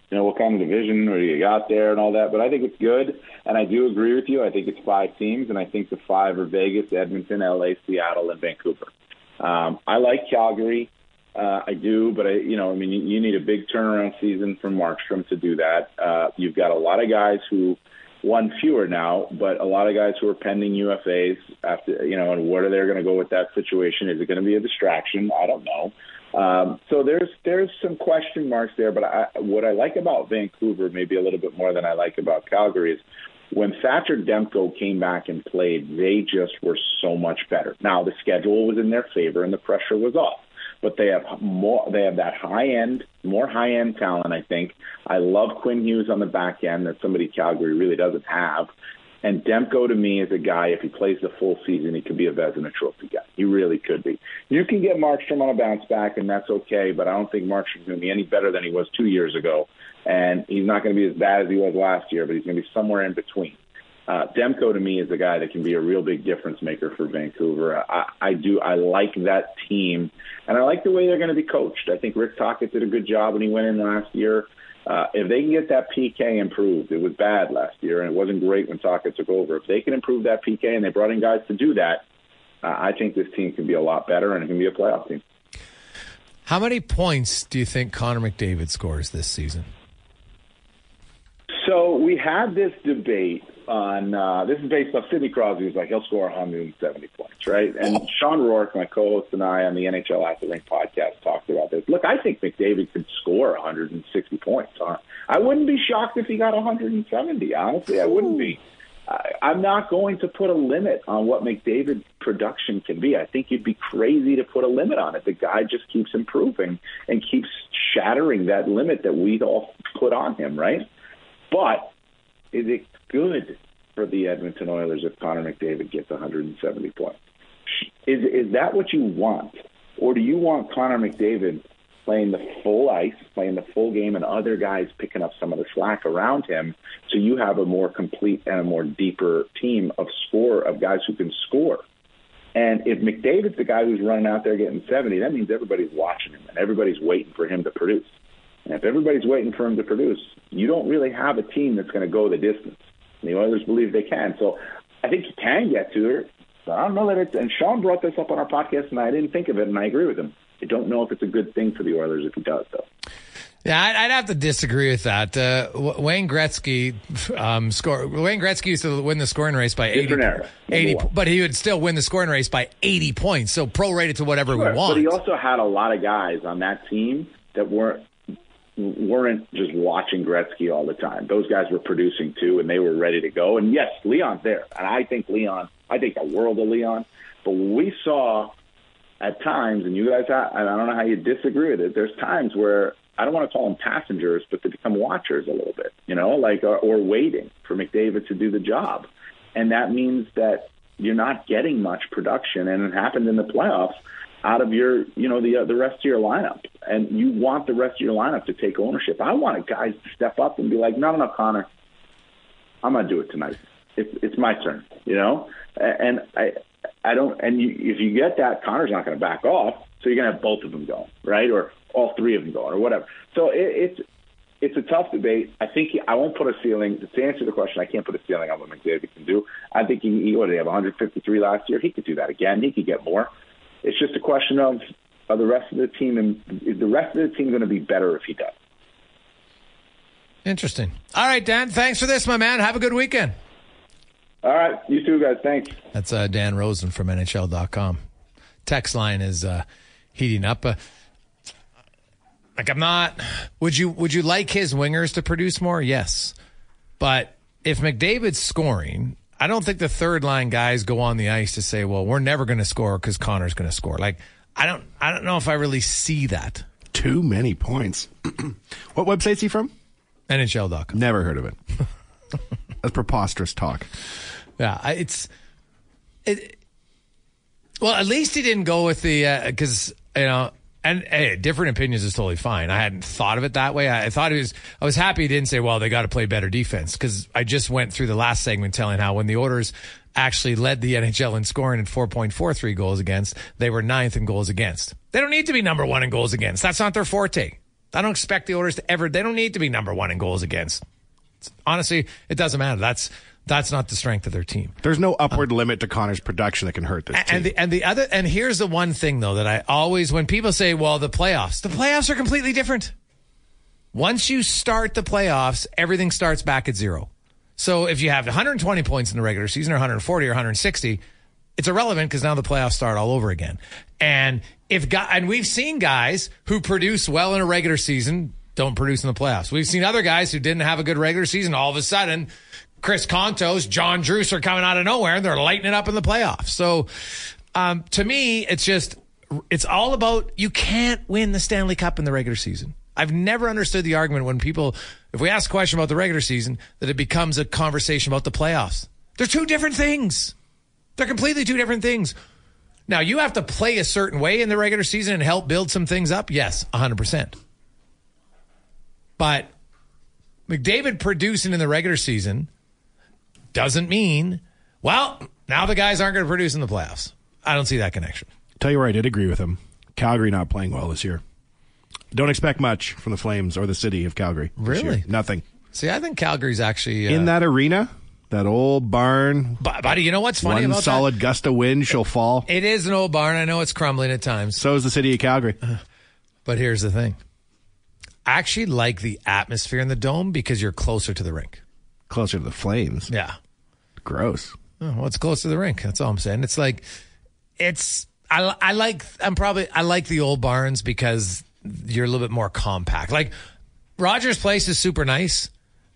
you know what kind of division or you got there and all that. But I think it's good, and I do agree with you. I think it's five teams, and I think the five are Vegas, Edmonton, L A, Seattle, and Vancouver. Um, I like Calgary, uh, I do, but I, you know, I mean, you, you need a big turnaround season from Markstrom to do that. Uh, you've got a lot of guys who, one fewer now, but a lot of guys who are pending U F As after, you know, and what are they going to go with that situation? Is it going to be a distraction? I don't know. Um, so there's there's some question marks there, but I, what I like about Vancouver maybe a little bit more than I like about Calgary is when Thatcher Demko came back and played, they just were so much better. Now, the schedule was in their favor and the pressure was off, but they have more. They have that high-end, more high-end talent, I think. I love Quinn Hughes on the back end that somebody Calgary really doesn't have. And Demko, to me, is a guy, if he plays the full season, he could be a Vezina Trophy guy. He really could be. You can get Markstrom on a bounce back, and that's okay, but I don't think Markstrom's going to be any better than he was two years ago. And he's not going to be as bad as he was last year, but he's going to be somewhere in between. Uh, Demko, to me, is a guy that can be a real big difference maker for Vancouver. I, I do. I like that team, and I like the way they're going to be coached. I think Rick Tocchet did a good job when he went in last year. Uh, if they can get that P K improved, it was bad last year, and it wasn't great when Tocchet took over. If they can improve that P K, and they brought in guys to do that, uh, I think this team can be a lot better, and it can be a playoff team. How many points do you think Connor McDavid scores this season? So we had this debate on uh, – this is based off Sidney Crosby, who's like, he'll score one hundred seventy points, right? And Sean Rourke, my co-host, and I on the N H L At The Rink podcast talked about this. Look, I think McDavid could score one hundred sixty points. Huh? I wouldn't be shocked if he got one hundred seventy, honestly. I wouldn't be. I, I'm not going to put a limit on what McDavid's production can be. I think you'd be crazy to put a limit on it. The guy just keeps improving and keeps shattering that limit that we'd all put on him, right? But is it good for the Edmonton Oilers if Connor McDavid gets one hundred seventy points? Is is that what you want? Or do you want Connor McDavid playing the full ice, playing the full game, and other guys picking up some of the slack around him so you have a more complete and a more deeper team of score of guys who can score? And if McDavid's the guy who's running out there getting seventy, that means everybody's watching him and everybody's waiting for him to produce. And if everybody's waiting for him to produce, you don't really have a team that's going to go the distance. And the Oilers believe they can. So I think you can get to it. But I don't know that it's – and Sean brought this up on our podcast, and I didn't think of it, and I agree with him. I don't know if it's a good thing for the Oilers if he does, though. Yeah, I'd have to disagree with that. Uh, Wayne Gretzky um, score. Wayne Gretzky used to win the scoring race by eighty, eighty, but he would still win the scoring race by eighty points. So prorate it to whatever sure, we want. But he also had a lot of guys on that team that weren't – weren't just watching Gretzky all the time. Those guys were producing too, and they were ready to go. And yes, Leon's there. And I think Leon, I think the world of Leon. But we saw at times, and you guys, I don't know how you disagree with it, there's times where, I don't want to call them passengers, but they become watchers a little bit, you know, like, or, or waiting for McDavid to do the job. And that means that you're not getting much production, and it happened in the playoffs. Out of your, you know, the uh, the rest of your lineup, and you want the rest of your lineup to take ownership. I want guys to step up and be like, no, no, no, Connor, I'm gonna do it tonight. it's it's my turn, you know? And I I don't – and you, if you get that, Connor's not going to back off, so you're going to have both of them going, right? Or all three of them going or whatever. So it, it's it's a tough debate. I think he, I won't put a ceiling. To answer the question, I can't put a ceiling on what McDavid can do. I think he, he – what did he have, one fifty-three last year? He could do that again. He could get more. It's just a question of are the rest of the team and is the rest of the team going to be better if he does? Interesting. All right, Dan. Thanks for this, my man. Have a good weekend. All right. You too, guys. Thanks. That's uh, Dan Rosen from N H L dot com. Text line is uh, heating up. Uh, like, I'm not... Would you Would you like his wingers to produce more? Yes. But if McDavid's scoring, I don't think the third-line guys go on the ice to say, well, we're never going to score because Connor's going to score. Like, I don't, I don't know if I really see that. Too many points. What website's he from? N H L dot com. Never heard of it. That's preposterous talk. Yeah, it's it. Well, at least he didn't go with the because uh, you know, and hey, different opinions is totally fine. I hadn't thought of it that way. I, I thought it was. I was happy he didn't say, "Well, they got to play better defense," because I just went through the last segment telling how when the Oilers actually led the N H L in scoring at four point four three goals against, they were ninth in goals against. They don't need to be number one in goals against. That's not their forte. I don't expect the Oilers to ever. They don't need to be number one in goals against. Honestly, it doesn't matter. That's that's not the strength of their team. There's no upward um, limit to Connor's production that can hurt this and team. The, and the other, and here's the one thing though that I always, when people say, "Well, the playoffs," the playoffs are completely different. Once you start the playoffs, everything starts back at zero. So if you have one hundred twenty points in the regular season, or one hundred forty, or one hundred sixty, it's irrelevant because now the playoffs start all over again. And if guy, and we've seen guys who produce well in a regular season don't produce in the playoffs. We've seen other guys who didn't have a good regular season. All of a sudden, Chris Kontos, John Druse are coming out of nowhere and they're lighting it up in the playoffs. So um, to me, it's just, it's all about, you can't win the Stanley Cup in the regular season. I've never understood the argument when people, if we ask a question about the regular season, that it becomes a conversation about the playoffs. They're two different things. They're completely two different things. Now, you have to play a certain way in the regular season and help build some things up. Yes, one hundred percent. But McDavid producing in the regular season doesn't mean, well, now the guys aren't going to produce in the playoffs. I don't see that connection. Tell you where I did agree with him. Calgary not playing well this year. Don't expect much from the Flames or the city of Calgary. Really? Nothing. See, I think Calgary's actually... Uh, in that arena... That old barn. But, but you know what's funny about that? One solid gust of wind, she'll fall. It is an old barn. I know it's crumbling at times. So is the city of Calgary. Uh, but here's the thing. I actually like the atmosphere in the Dome because you're closer to the rink. Closer to the Flames? Yeah. Gross. Oh, well, it's close to the rink. That's all I'm saying. It's like, it's, I, I like, I'm probably, I like the old barns because you're a little bit more compact. Like, Rogers Place is super nice,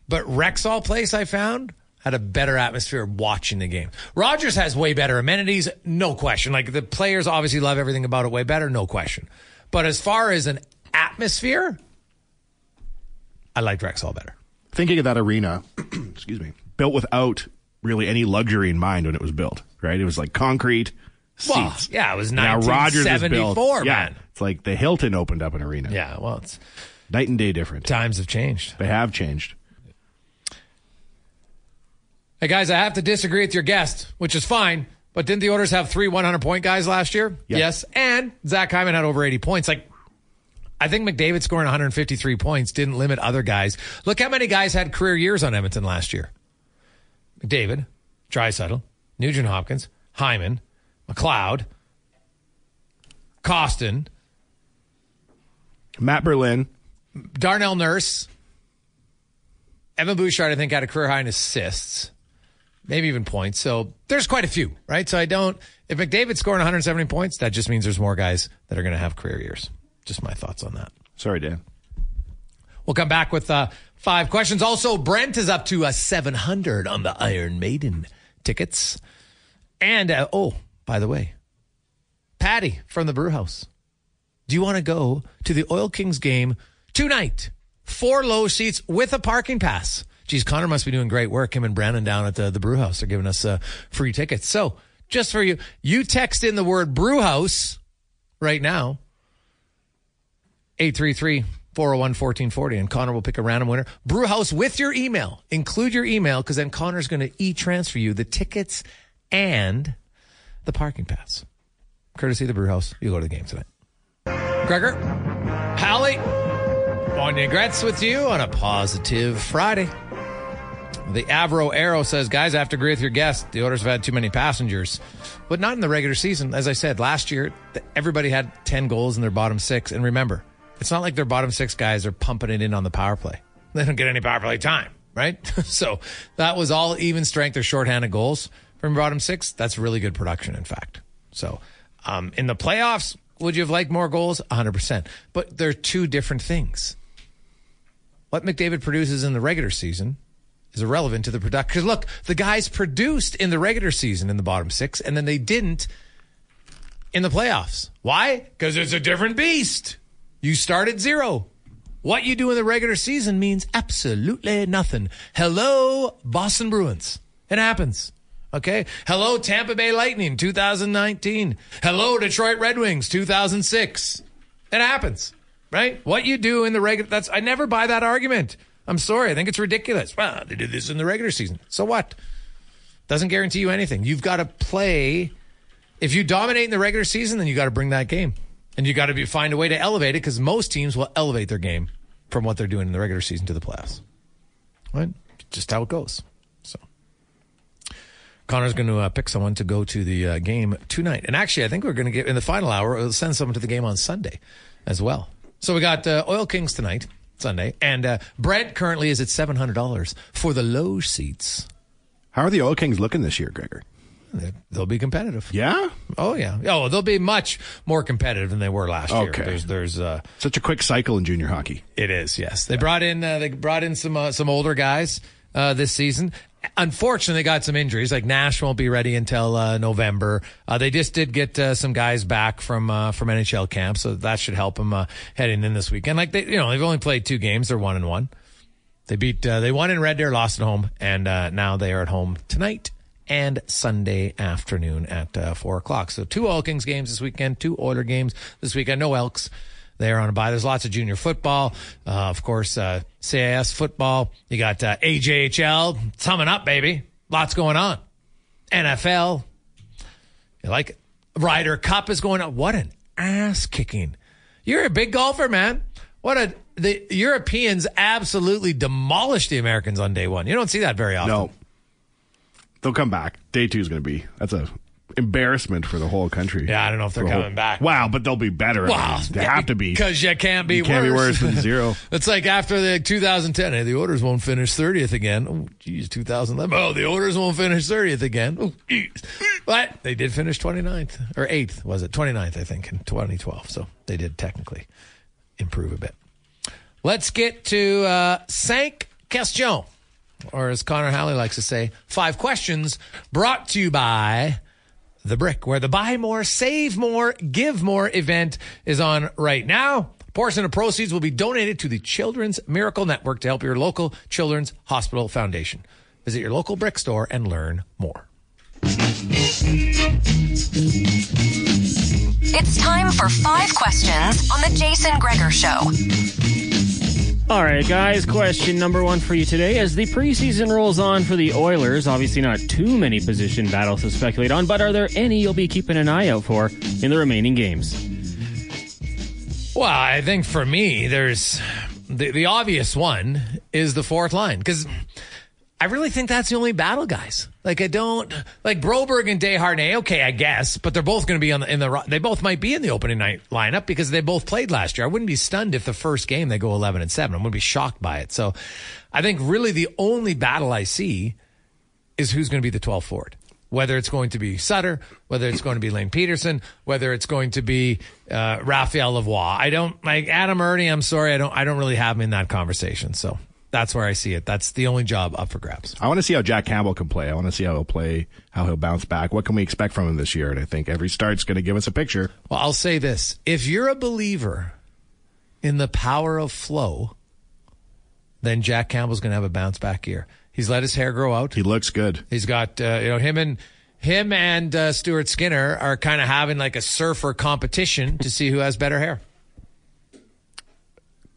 but Rexall Place, I found, had a better atmosphere watching the game. Rogers has way better amenities, no question. Like, the players obviously love everything about it way better, no question. But as far as an atmosphere, I liked Rexall better. Thinking of that arena, excuse me, built without really any luxury in mind when it was built, right? It was like concrete seats. Well, yeah, it was nineteen seventy-four, now Rogers was man. Yeah, it's like the Hilton opened up an arena. Yeah, well, it's... Night and day different. Times have changed. They have changed. Hey, guys, I have to disagree with your guest, which is fine, but didn't the Oilers have three one hundred point guys last year? Yep. Yes, and Zach Hyman had over eighty points. Like, I think McDavid scoring one hundred fifty-three points didn't limit other guys. Look how many guys had career years on Edmonton last year. McDavid, Dreisaitl, Nugent-Hopkins, Hyman, McLeod, Costin, Matt Berlin, Darnell Nurse, Evan Bouchard, I think, had a career high in assists. Maybe even points. So there's quite a few, right? So I don't, if McDavid's scoring one hundred seventy points, that just means there's more guys that are going to have career years. Just my thoughts on that. Sorry, Dan. We'll come back with uh, five questions. Also, Brent is up to uh, seven hundred on the Iron Maiden tickets. And, uh, oh, by the way, Patty from the Brew House. Do you want to go to the Oil Kings game tonight? Four low seats with a parking pass. Geez, Connor must be doing great work. Him and Brandon down at the, the brew house are giving us uh, free tickets. So just for you, you text in the word brew house right now. eight three three four oh one, fourteen forty, and Connor will pick a random winner. Brewhouse, with your email. Include your email, because then Connor's going to e-transfer you the tickets and the parking pass. Courtesy of the Brewhouse, you go to the game tonight. Gregor, Halley, Wanye Gretz with you on a positive Friday. The Avro Arrow says, guys, I have to agree with your guest. The Oilers have had too many passengers, but not in the regular season. As I said, last year, everybody had ten goals in their bottom six. And remember, it's not like their bottom six guys are pumping it in on the power play. They don't get any power play time, right? So that was all even strength or shorthanded goals from bottom six. That's really good production, in fact. So um, in the playoffs, would you have liked more goals? one hundred percent. But they're two different things. What McDavid produces in the regular season is irrelevant to the production. Because look, the guys produced in the regular season in the bottom six, and then they didn't in the playoffs. Why? Because it's a different beast. You start at zero. What you do in the regular season means absolutely nothing. Hello, Boston Bruins. It happens. Okay? Hello, Tampa Bay Lightning, two thousand nineteen. Hello, Detroit Red Wings, two thousand six. It happens, right? What you do in the regular... That's I never buy that argument. I'm sorry. I think it's ridiculous. Well, they did this in the regular season. So what? Doesn't guarantee you anything. You've got to play. If you dominate in the regular season, then you got to bring that game. And you got to be, find a way to elevate it, because most teams will elevate their game from what they're doing in the regular season to the playoffs. Right? Just how it goes. So Connor's going to uh, pick someone to go to the uh, game tonight. And actually, I think we're going to get, in the final hour, we'll send someone to the game on Sunday as well. So we got uh, Oil Kings tonight. Sunday. And uh, Brent currently is at seven hundred dollars for the low seats. How are the Oil Kings looking this year, Gregor? They'll be competitive. Yeah? Oh, yeah. Oh, they'll be much more competitive than they were last okay. year. There's, there's uh, such a quick cycle in junior hockey. It is, yes. They yeah. brought in uh, they brought in some uh, some older guys uh, this season. Unfortunately, they got some injuries. Like Nash won't be ready until uh, November. Uh, they just did get uh, some guys back from uh, from N H L camp, so that should help them uh, heading in this weekend. Like they, you know, they've only played two games. They're one and one. They beat. Uh, they won in Red Deer, lost at home, and uh, now they are at home tonight and Sunday afternoon at uh, four o'clock. So two Oil Kings games this weekend, two Oiler games this weekend. No Elks. They are on a bye. There's lots of junior football. Uh, of course, uh, C I S football. You got uh, A J H L. It's coming up, baby. Lots going on. N F L. You like it? Ryder Cup is going on. What an ass kicking. You're a big golfer, man. What a the Europeans absolutely demolished the Americans on day one. You don't see that very often. No. They'll come back. Day two is going to be. That's a... embarrassment for the whole country. Yeah, I don't know if they're coming whole, back. Wow, but they'll be better. Wow, they yeah, have to be. Because you can't be you worse. You can't be worse than zero. It's like after the two thousand ten, hey, the Oilers won't finish thirtieth again. Oh, geez, two thousand eleven. Oh, the Oilers won't finish thirtieth again. Oh, geez. But they did finish twenty-ninth, or eighth, was it? twenty-ninth, I think, in twenty twelve. So they did technically improve a bit. Let's get to uh, cinq questions, or as Connor Halley likes to say, five questions, brought to you by... The Brick, where the buy more, save more, give more event is on right now. A portion of proceeds will be donated to the Children's Miracle Network to help your local Children's Hospital Foundation. Visit your local Brick store and learn more. It's time for five questions on the Jason Gregor Show. All right, guys, question number one for you today. As the preseason rolls on for the Oilers, obviously not too many position battles to speculate on, but are there any you'll be keeping an eye out for in the remaining games? Well, I think for me, there's the, the obvious one is the fourth line, because I really think that's the only battle, guys. Like, I don't like Broberg and Desharnais. Okay, I guess, but they're both going to be on the, in the. They both might be in the opening night lineup because they both played last year. I wouldn't be stunned if the first game they go eleven and seven. I'm going to be shocked by it. So, I think really the only battle I see is who's going to be the twelfth forward. Whether it's going to be Sutter, whether it's going to be Lane Peterson, whether it's going to be uh, Raphael Lavoie. I don't like Adam Ernie. I'm sorry, I don't. I don't really have him in that conversation. So. That's where I see it. That's the only job up for grabs. I want to see how Jack Campbell can play. I want to see how he'll play, how he'll bounce back. What can we expect from him this year? And I think every start's going to give us a picture. Well, I'll say this. If you're a believer in the power of flow, then Jack Campbell's going to have a bounce back year. He's let his hair grow out. He looks good. He's got, uh, you know, him and him and uh, Stuart Skinner are kind of having like a surfer competition to see who has better hair.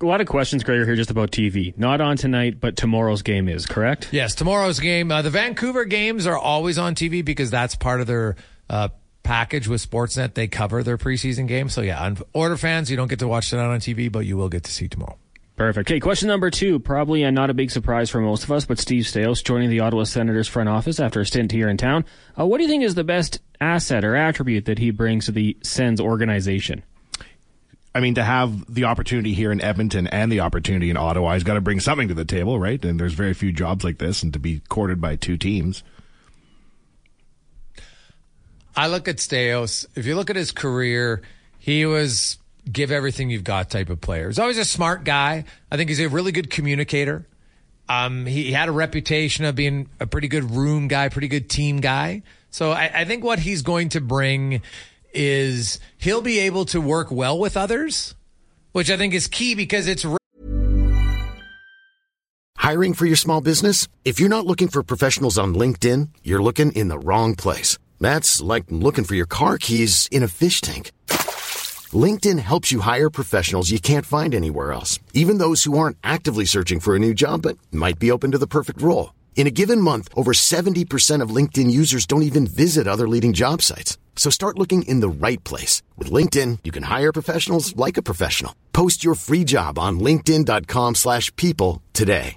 a lot of questions, Gregor, here just about T V. Not on tonight, but tomorrow's game is, correct? Yes, tomorrow's game. Uh, the Vancouver games are always on T V because that's part of their uh, package with Sportsnet. They cover their preseason games. So, yeah, on Oilers fans, you don't get to watch tonight on T V, but you will get to see tomorrow. Perfect. Okay, question number two. Probably uh, not a big surprise for most of us, but Steve Staios joining the Ottawa Senators front office after a stint here in town. Uh, what do you think is the best asset or attribute that he brings to the Sens organization? I mean, to have the opportunity here in Edmonton and the opportunity in Ottawa, he's got to bring something to the table, right? And there's very few jobs like this, and to be courted by two teams. I look at Staios. If you look at his career, he was give everything you've got type of player. He's always a smart guy. I think he's a really good communicator. Um, he, he had a reputation of being a pretty good room guy, pretty good team guy. So I, I think what he's going to bring is he'll be able to work well with others, which I think is key because it's... Hiring for your small business? If you're not looking for professionals on LinkedIn, you're looking in the wrong place. That's like looking for your car keys in a fish tank. LinkedIn helps you hire professionals you can't find anywhere else, even those who aren't actively searching for a new job but might be open to the perfect role. In a given month, over seventy percent of LinkedIn users don't even visit other leading job sites. So start looking in the right place. With LinkedIn, you can hire professionals like a professional. Post your free job on linkedin dot com slash people today.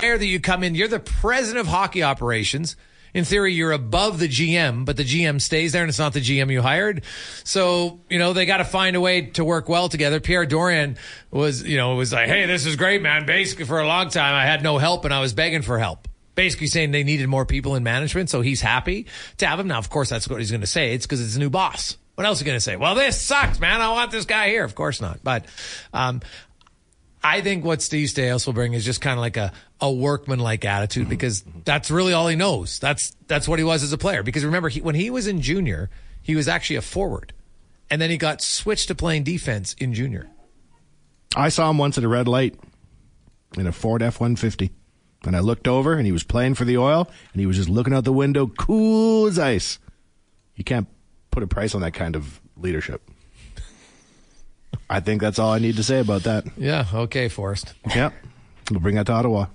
That you come in, you're the president of hockey operations. In theory, you're above the G M, but the G M stays there, and it's not the G M you hired. So, you know, they got to find a way to work well together. Pierre Dorian was, you know, was like, hey, this is great, man. Basically, for a long time, I had no help, and I was begging for help. Basically saying they needed more people in management, so he's happy to have him. Now, of course, that's what he's going to say. It's because it's a new boss. What else are you going to say? Well, this sucks, man. I want this guy here. Of course not. But um, I think what Steve Staios will bring is just kind of like a, a workman-like attitude, because that's really all he knows. That's that's what he was as a player. Because remember, he, when he was in junior, he was actually a forward. And then he got switched to playing defense in junior. I saw him once at a red light in a Ford F one fifty. And I looked over, and he was playing for the Oil, and he was just looking out the window, cool as ice. You can't put a price on that kind of leadership. I think that's all I need to say about that. Yeah, okay, Forrest. Yep, we'll bring that to Ottawa.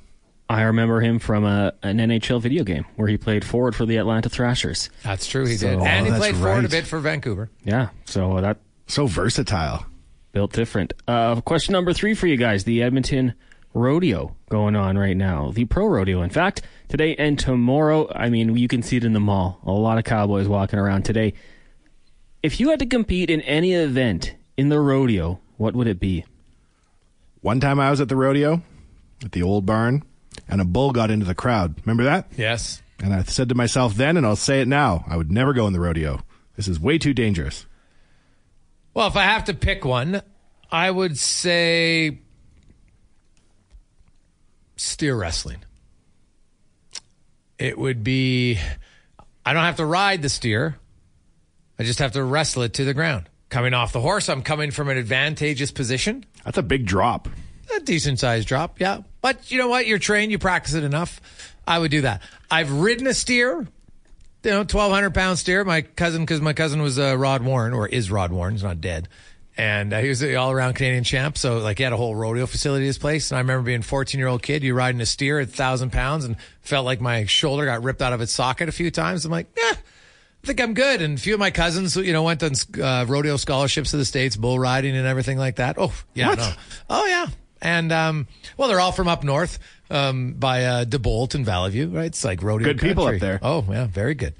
I remember him from a, an N H L video game where he played forward for the Atlanta Thrashers. That's true, he so, did. And oh, he played right. forward a bit for Vancouver. Yeah, so that... So versatile. Built different. Uh, question number three for you guys, the Edmonton Rodeo going on right now. The pro rodeo, in fact, today and tomorrow. I mean, you can see it in the mall. A lot of cowboys walking around today. If you had to compete in any event in the rodeo, what would it be? One time I was at the rodeo at the old barn, and a bull got into the crowd. Remember that? Yes. And I said to myself then, and I'll say it now, I would never go in the rodeo. This is way too dangerous. Well, if I have to pick one, I would say... steer wrestling. It would be, I don't have to ride the steer. I just have to wrestle it to the ground. Coming off the horse, I'm coming from an advantageous position. That's a big drop. A decent sized drop, yeah. But you know what? You're trained. You practice it enough. I would do that. I've ridden a steer, you know, twelve hundred pound steer. My cousin, because my cousin was uh, Rod Warren, or is Rod Warren. He's not dead. And uh, he was the all-around Canadian champ, so like he had a whole rodeo facility at his place. And I remember being a fourteen-year-old kid, you riding a steer at one thousand pounds and felt like my shoulder got ripped out of its socket a few times. I'm like, yeah, I think I'm good. And a few of my cousins, you know, went on uh, rodeo scholarships to the States, bull riding and everything like that. Oh, yeah. What? No. Oh, yeah. And, um, well, they're all from up north um, by uh, DeBolt and Valley View, right? It's like rodeo Good country. People up there. Oh, yeah, very good.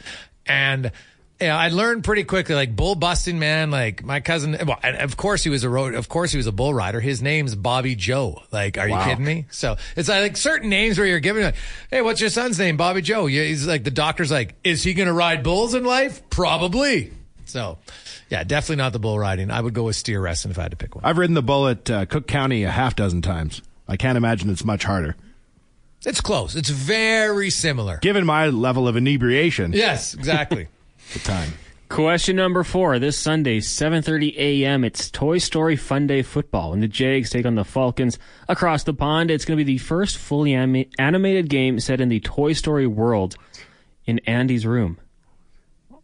And... yeah, I learned pretty quickly, like bull busting, man. Like my cousin, well, and of course he was a road, of course he was a bull rider. His name's Bobby Joe. Like, are wow. you kidding me? So it's like certain names where you're giving, like, hey, what's your son's name? Bobby Joe. He's like, the doctor's like, is he going to ride bulls in life? Probably. So yeah, definitely not the bull riding. I would go with steer wrestling if I had to pick one. I've ridden the bull at uh, Cook County a half dozen times. I can't imagine it's much harder. It's close. It's very similar. Given my level of inebriation. Yes, exactly. The time. Question number four. This Sunday, seven thirty a.m., it's Toy Story Fun Day Football, and the Jags take on the Falcons across the pond. It's going to be the first fully anim- animated game set in the Toy Story world in Andy's room.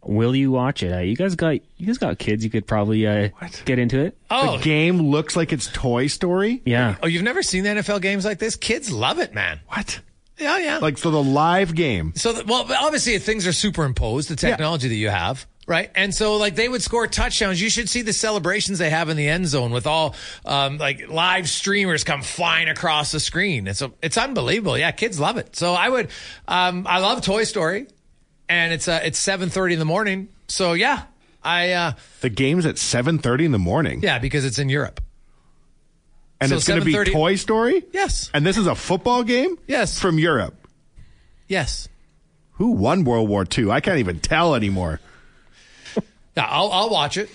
Will you watch it? Uh, you guys got you guys got kids. You could probably uh, get into it. Oh, the game looks like it's Toy Story. Yeah. Oh, you've never seen the N F L games like this? Kids love it, man. What? Yeah, yeah. Like so, the live game. So, the, well, obviously, if things are superimposed, the technology yeah. that you have. Right. And so like they would score touchdowns. You should see the celebrations they have in the end zone with all um, like live streamers come flying across the screen. It's a, it's unbelievable. Yeah. Kids love it. So I would um, I love Toy Story and it's uh, it's seven thirty in the morning. So, yeah, I uh, the game's at seven thirty in the morning. Yeah, because it's in Europe. And so it's going to be Toy Story. Yes. And this is a football game. Yes. From Europe. Yes. Who won World War Two? I can't even tell anymore. Yeah, I'll, I'll watch it.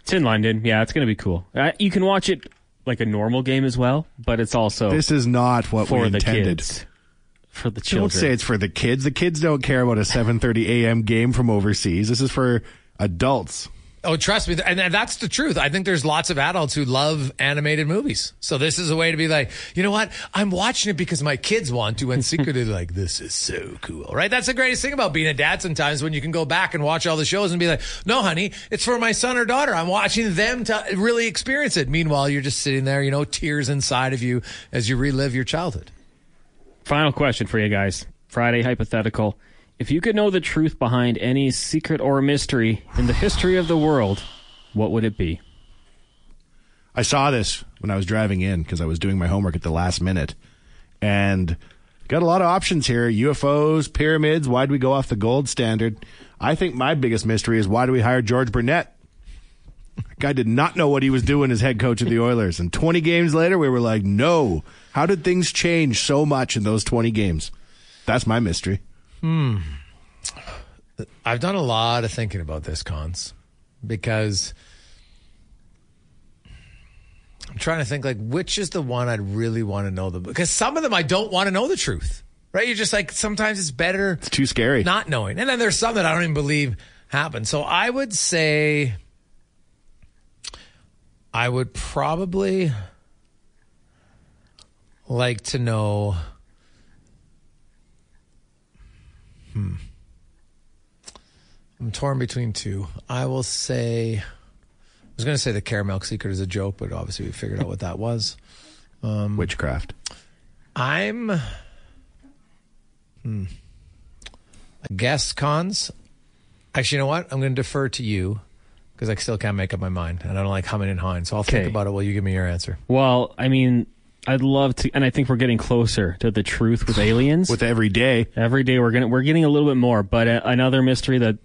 It's in London. Yeah, it's going to be cool. Uh, you can watch it like a normal game as well, but it's also this is not what we intended. Kids, for the children. Don't say it's for the kids. The kids don't care about a seven thirty a.m. game from overseas. This is for adults. Oh, trust me. And that's the truth. I think there's lots of adults who love animated movies. So this is a way to be like, you know what? I'm watching it because my kids want to. And secretly like, this is so cool, right? That's the greatest thing about being a dad sometimes when you can go back and watch all the shows and be like, no, honey, it's for my son or daughter. I'm watching them to really experience it. Meanwhile, you're just sitting there, you know, tears inside of you as you relive your childhood. Final question for you guys. Friday hypothetical. If you could know the truth behind any secret or mystery in the history of the world, what would it be? I saw this when I was driving in because I was doing my homework at the last minute. And got a lot of options here. U F Os, pyramids, why do we go off the gold standard? I think my biggest mystery is why do we hire George Burnett? That guy did not know what he was doing as head coach of the Oilers. And twenty games later, we were like, no. How did things change so much in those twenty games? That's my mystery. Hmm. I've done a lot of thinking about this, Cons, because I'm trying to think, like, which is the one I'd really want to know? The Because some of them I don't want to know the truth, right? You're just like, sometimes it's better. It's too scary. Not knowing. And then there's some that I don't even believe happened. So I would say I would probably like to know... Hmm. I'm torn between two. I will say, I was going to say the caramel secret is a joke, but obviously we figured out what that was. Um, Witchcraft. I'm, hmm. I guess, Cons. Actually, you know what? I'm going to defer to you because I still can't make up my mind. And I don't like humming and hawing. So I'll okay. think about it while you give me your answer. Well, I mean... I'd love to, and I think we're getting closer to the truth with aliens. With every day, every day we're gonna we're getting a little bit more. But uh, another mystery that,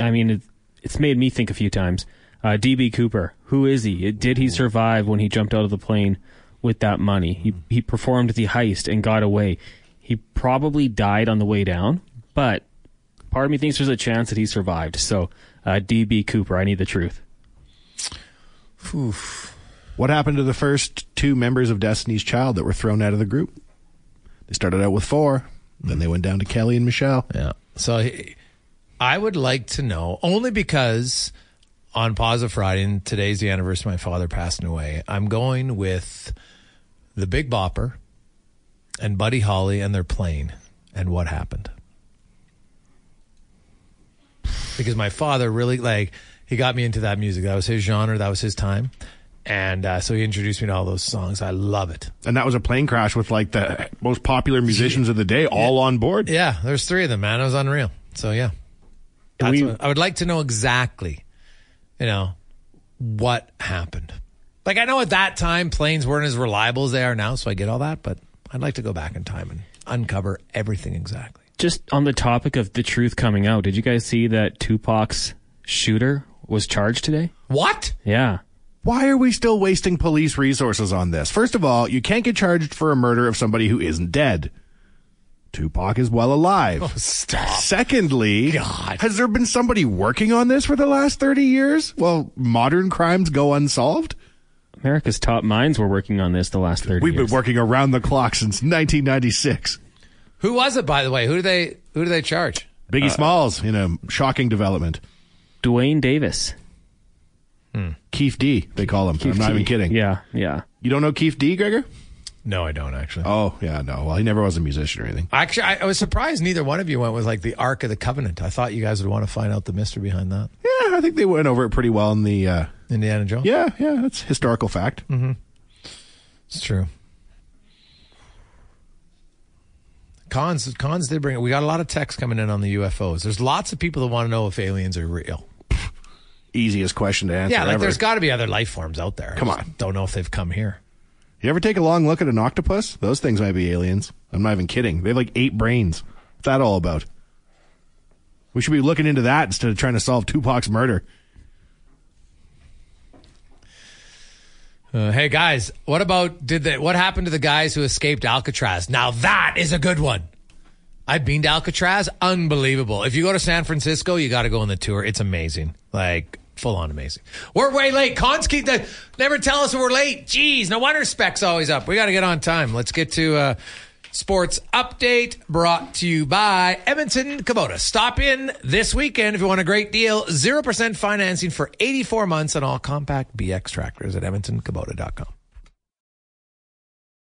I mean, it, it's made me think a few times. Uh, D B. Cooper, who is he? Did he survive when he jumped out of the plane with that money? He he performed the heist and got away. He probably died on the way down, but part of me thinks there's a chance that he survived. So, uh, D B. Cooper, I need the truth. Oof. What happened to the first two members of Destiny's Child that were thrown out of the group? They started out with four. Then they went down to Kelly and Michelle. Yeah. So he, I would like to know, only because on Pause of Friday, and today's the anniversary of my father passing away, I'm going with the Big Bopper and Buddy Holly and their plane and what happened. Because my father really, like, he got me into that music. That was his genre. That was his time. And uh, so he introduced me to all those songs. I love it. And that was a plane crash with like the most popular musicians of the day all yeah. on board. Yeah, there's three of them, man. It was unreal. So, yeah. That's we, what, I would like to know exactly, you know, what happened. Like, I know at that time planes weren't as reliable as they are now, so I get all that. But I'd like to go back in time and uncover everything exactly. Just on the topic of the truth coming out, did you guys see that Tupac's shooter was charged today? What? Yeah. Why are we still wasting police resources on this? First of all, you can't get charged for a murder of somebody who isn't dead. Tupac is well alive. Oh, stop. Secondly, God. Has there been somebody working on this for the last thirty years? Well, modern crimes go unsolved? America's top minds were working on this the last thirty We've years. We've been working around the clock since nineteen ninety-six. Who was it, by the way? Who do they, who do they charge? Biggie uh, Smalls in a shocking development. Dwayne Davis. Hmm. Keith D, they call him. Keith I'm not D. even kidding. Yeah, yeah. You don't know Keith D, Gregor? No, I don't, actually. Oh, yeah, no. Well, he never was a musician or anything. Actually, I, I was surprised neither one of you went with, like, the Ark of the Covenant. I thought you guys would want to find out the mystery behind that. Yeah, I think they went over it pretty well in the... Uh, Indiana Jones? Yeah, yeah, that's historical fact. Mm-hmm. It's true. Cons, cons did bring it. We got a lot of texts coming in on the U F Os. There's lots of people that want to know if aliens are real. Easiest question to answer. Yeah, like ever. There's got to be other life forms out there. Come on. Don't know if they've come here. You ever take a long look at an octopus? Those things might be aliens. I'm not even kidding. They have like eight brains. What's that all about? We should be looking into that instead of trying to solve Tupac's murder. Uh, hey guys, what about did they, what happened to the guys who escaped Alcatraz? Now that is a good one. I've been to Alcatraz, unbelievable. If you go to San Francisco, you got to go on the tour. It's amazing, like full on amazing. We're way late. Cons keep the, never tell us we're late. Jeez, no wonder Spec's always up. We got to get on time. Let's get to uh, sports update brought to you by Edmonton Kubota. Stop in this weekend if you want a great deal. zero percent financing for eighty-four months on all compact B X tractors at edmonton kubota dot com.